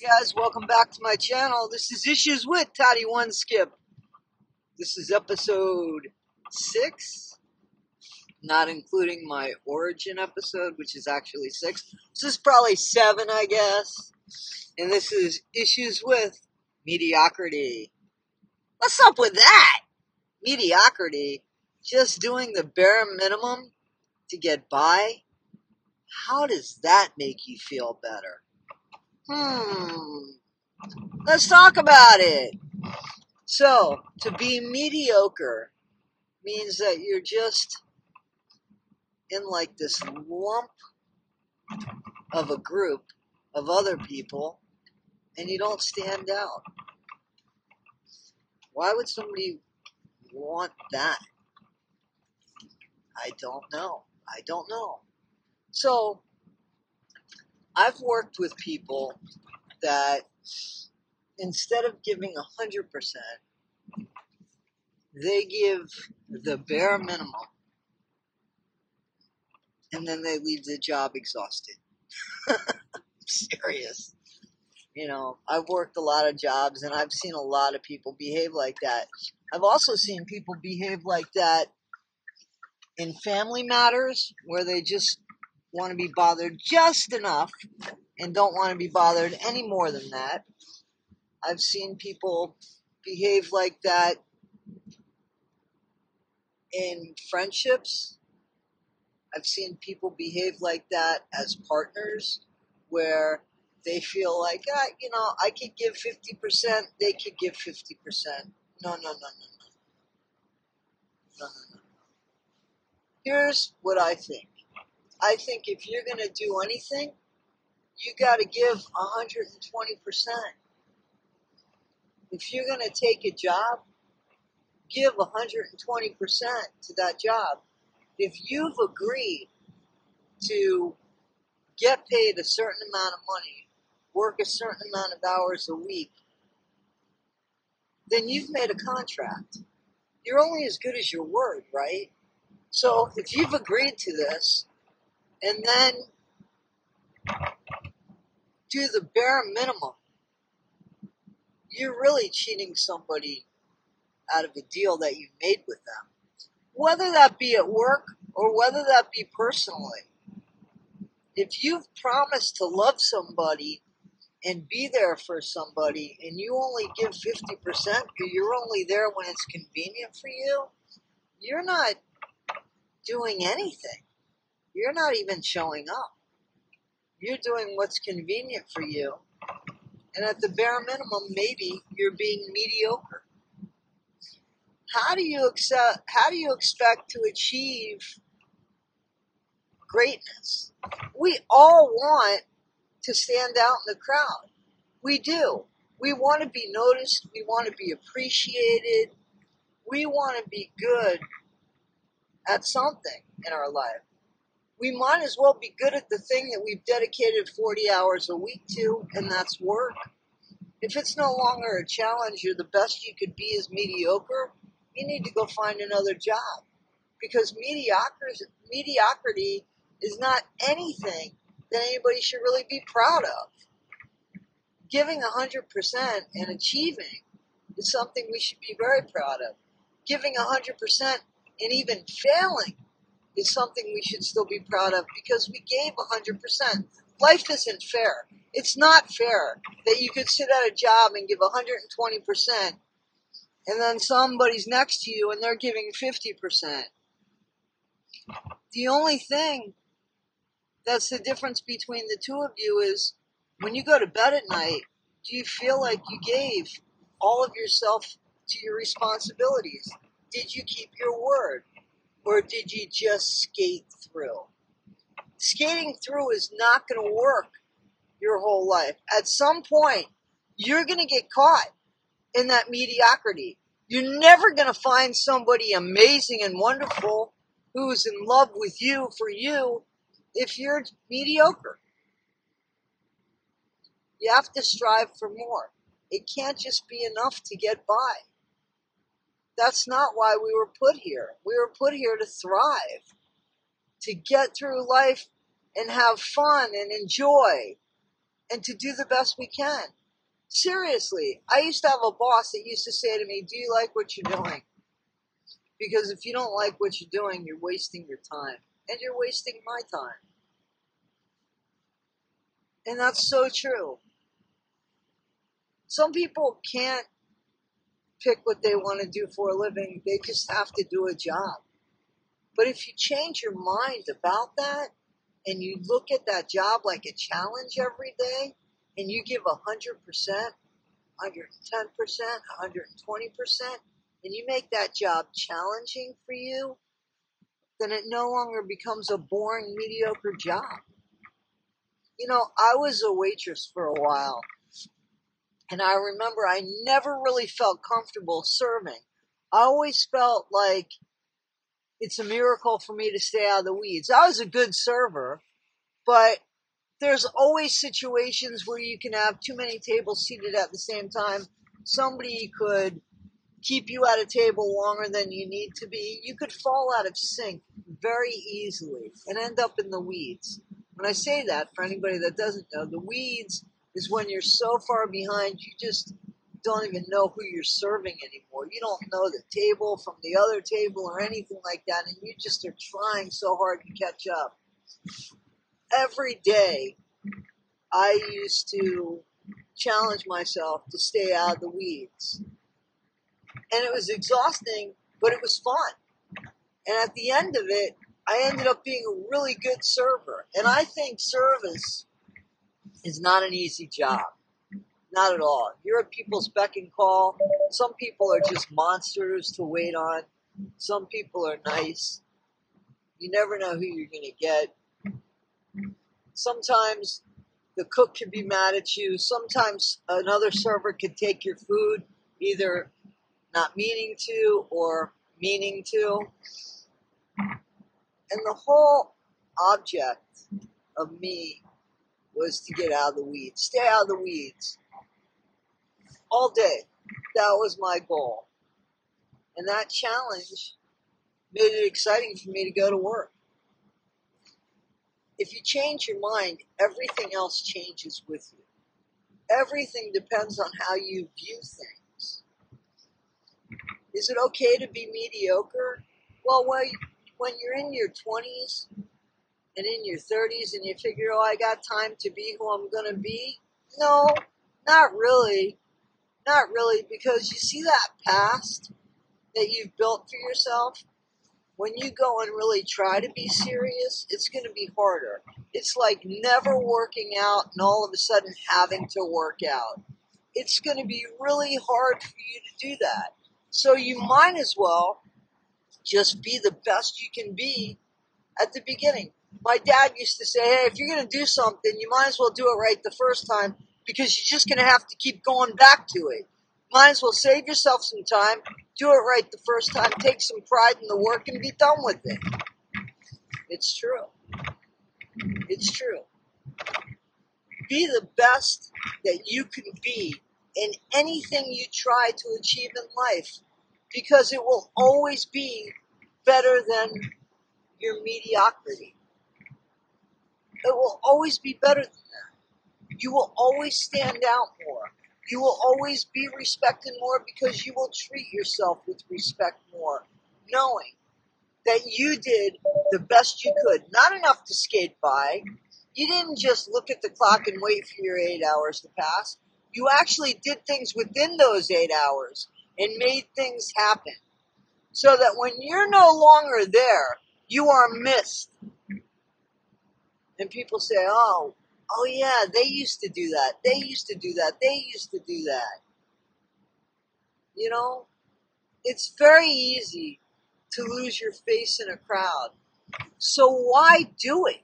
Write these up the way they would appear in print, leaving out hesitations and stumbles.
Hey guys, welcome back to my channel. This is Issues with Toddie 1Skip. This is episode 6, not including my origin episode, which is actually 6. This is probably 7, I guess. And this is Issues with Mediocrity. What's up with that? Mediocrity, just doing the bare minimum to get by. How does that make you feel better? Let's talk about it. So, to be mediocre means that you're just in like this lump of a group of other people and you don't stand out. Why would somebody want that? I don't know. So, I've worked with people that instead of giving 100%, they give the bare minimum and then they leave the job exhausted. I'm serious. You know, I've worked a lot of jobs and I've seen a lot of people behave like that. I've also seen people behave like that in family matters where they just want to be bothered just enough and don't want to be bothered any more than that. I've seen people behave like that in friendships. I've seen people behave like that as partners where they feel like, you know, I could give 50%, they could give 50%. No. Here's what I think. I think if you're going to do anything, you got to give 120%. If you're going to take a job, give 120% to that job. If you've agreed to get paid a certain amount of money, work a certain amount of hours a week, then you've made a contract. You're only as good as your word, right? So if you've agreed to this, and then do the bare minimum, you're really cheating somebody out of a deal that you made with them. Whether that be at work or whether that be personally. If you've promised to love somebody and be there for somebody and you only give 50% or you're only there when it's convenient for you, you're not doing anything. You're not even showing up. You're doing what's convenient for you. And at the bare minimum, maybe you're being mediocre. How do you expect to achieve greatness? We all want to stand out in the crowd. We do. We want to be noticed. We want to be appreciated. We want to be good at something in our life. We might as well be good at the thing that we've dedicated 40 hours a week to, and that's work. If it's no longer a challenge, you're the best you could be is mediocre, you need to go find another job. Because mediocrity is not anything that anybody should really be proud of. Giving 100% and achieving is something we should be very proud of. Giving 100% and even failing is something we should still be proud of because we gave 100%. Life isn't fair. It's not fair that you could sit at a job and give 120% and then somebody's next to you and they're giving 50%. The only thing that's the difference between the two of you is when you go to bed at night, do you feel like you gave all of yourself to your responsibilities? Did you keep your word? Or did you just skate through? Skating through is not going to work your whole life. At some point, you're going to get caught in that mediocrity. You're never going to find somebody amazing and wonderful who is in love with you for you if you're mediocre. You have to strive for more. It can't just be enough to get by. That's not why we were put here. We were put here to thrive, to get through life and have fun and enjoy and to do the best we can. Seriously, I used to have a boss that used to say to me, do you like what you're doing? Because if you don't like what you're doing, you're wasting your time. And you're wasting my time. And that's so true. Some people can't pick what they want to do for a living. They just have to do a job. But if you change your mind about that, and you look at that job like a challenge every day, and you give 100%, 110%, 120%, and you make that job challenging for you, then it no longer becomes a boring, mediocre job. You know, I was a waitress for a while, and I remember I never really felt comfortable serving. I always felt like it's a miracle for me to stay out of the weeds. I was a good server, but there's always situations where you can have too many tables seated at the same time. Somebody could keep you at a table longer than you need to be. You could fall out of sync very easily and end up in the weeds. When I say that, for anybody that doesn't know, the weeds is when you're so far behind, you just don't even know who you're serving anymore. You don't know the table from the other table or anything like that, and you just are trying so hard to catch up. Every day, I used to challenge myself to stay out of the weeds. And it was exhausting, but it was fun. And at the end of it, I ended up being a really good server. And I think service is not an easy job. Not at all. You're at people's beck and call. Some people are just monsters to wait on. Some people are nice. You never know who you're going to get. Sometimes the cook could be mad at you. Sometimes another server could take your food, either not meaning to or meaning to. And the whole object of me was to get out of the weeds, stay out of the weeds all day. That was my goal. And that challenge made it exciting for me to go to work. If you change your mind, everything else changes with you. Everything depends on how you view things. Is it okay to be mediocre? Well, when you're in your 20s and in your 30s and you figure, oh, I got time to be who I'm going to be, no, not really. Not really, because you see that past that you've built for yourself? When you go and really try to be serious, it's going to be harder. It's like never working out and all of a sudden having to work out. It's going to be really hard for you to do that. So you might as well just be the best you can be at the beginning. My dad used to say, hey, if you're going to do something, you might as well do it right the first time because you're just going to have to keep going back to it. Might as well save yourself some time, do it right the first time, take some pride in the work and be done with it. It's true. It's true. Be the best that you can be in anything you try to achieve in life because it will always be better than your mediocrity. It will always be better than that. You will always stand out more. You will always be respected more because you will treat yourself with respect more, knowing that you did the best you could. Not enough to skate by. You didn't just look at the clock and wait for your 8 hours to pass. You actually did things within those 8 hours and made things happen so that when you're no longer there, you are missed. And people say, oh yeah, they used to do that. They used to do that. They used to do that. You know, it's very easy to lose your face in a crowd. So why do it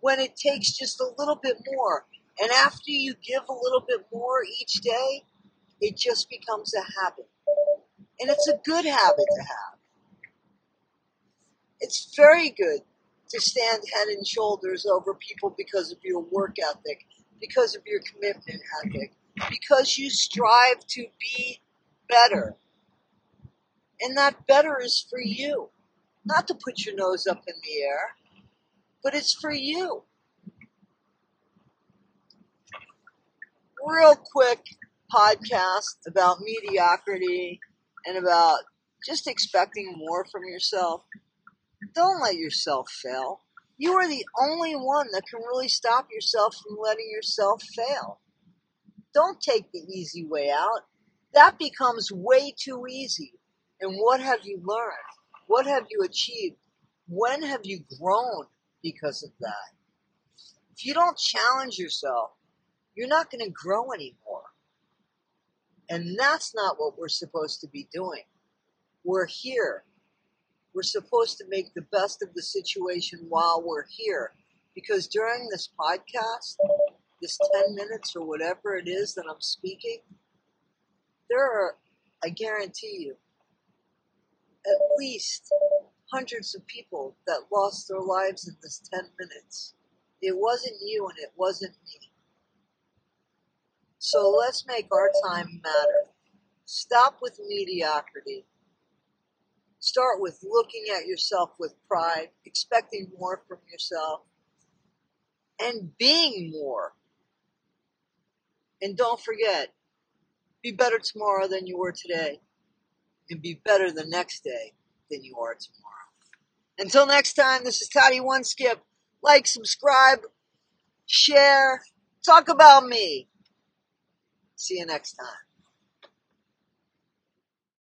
when it takes just a little bit more? And after you give a little bit more each day, it just becomes a habit. And it's a good habit to have. It's very good to stand head and shoulders over people because of your work ethic, because of your commitment ethic, because you strive to be better. And that better is for you. Not to put your nose up in the air, but it's for you. real quick podcast about mediocrity and about just expecting more from yourself. Don't let yourself fail. You are the only one that can really stop yourself from letting yourself fail. Don't take the easy way out. That becomes way too easy. And what have you learned? What have you achieved? When have you grown because of that? If you don't challenge yourself, you're not going to grow anymore. And that's not what we're supposed to be doing. We're here. We're supposed to make the best of the situation while we're here. Because during this podcast, this 10 minutes or whatever it is that I'm speaking, there are, I guarantee you, at least hundreds of people that lost their lives in this 10 minutes. It wasn't you and it wasn't me. So let's make our time matter. Stop with mediocrity. Start with looking at yourself with pride, expecting more from yourself, and being more. And don't forget, be better tomorrow than you were today, and be better the next day than you are tomorrow. Until next time, this is Toddie 1Skip. Like, subscribe, share, talk about me. See you next time.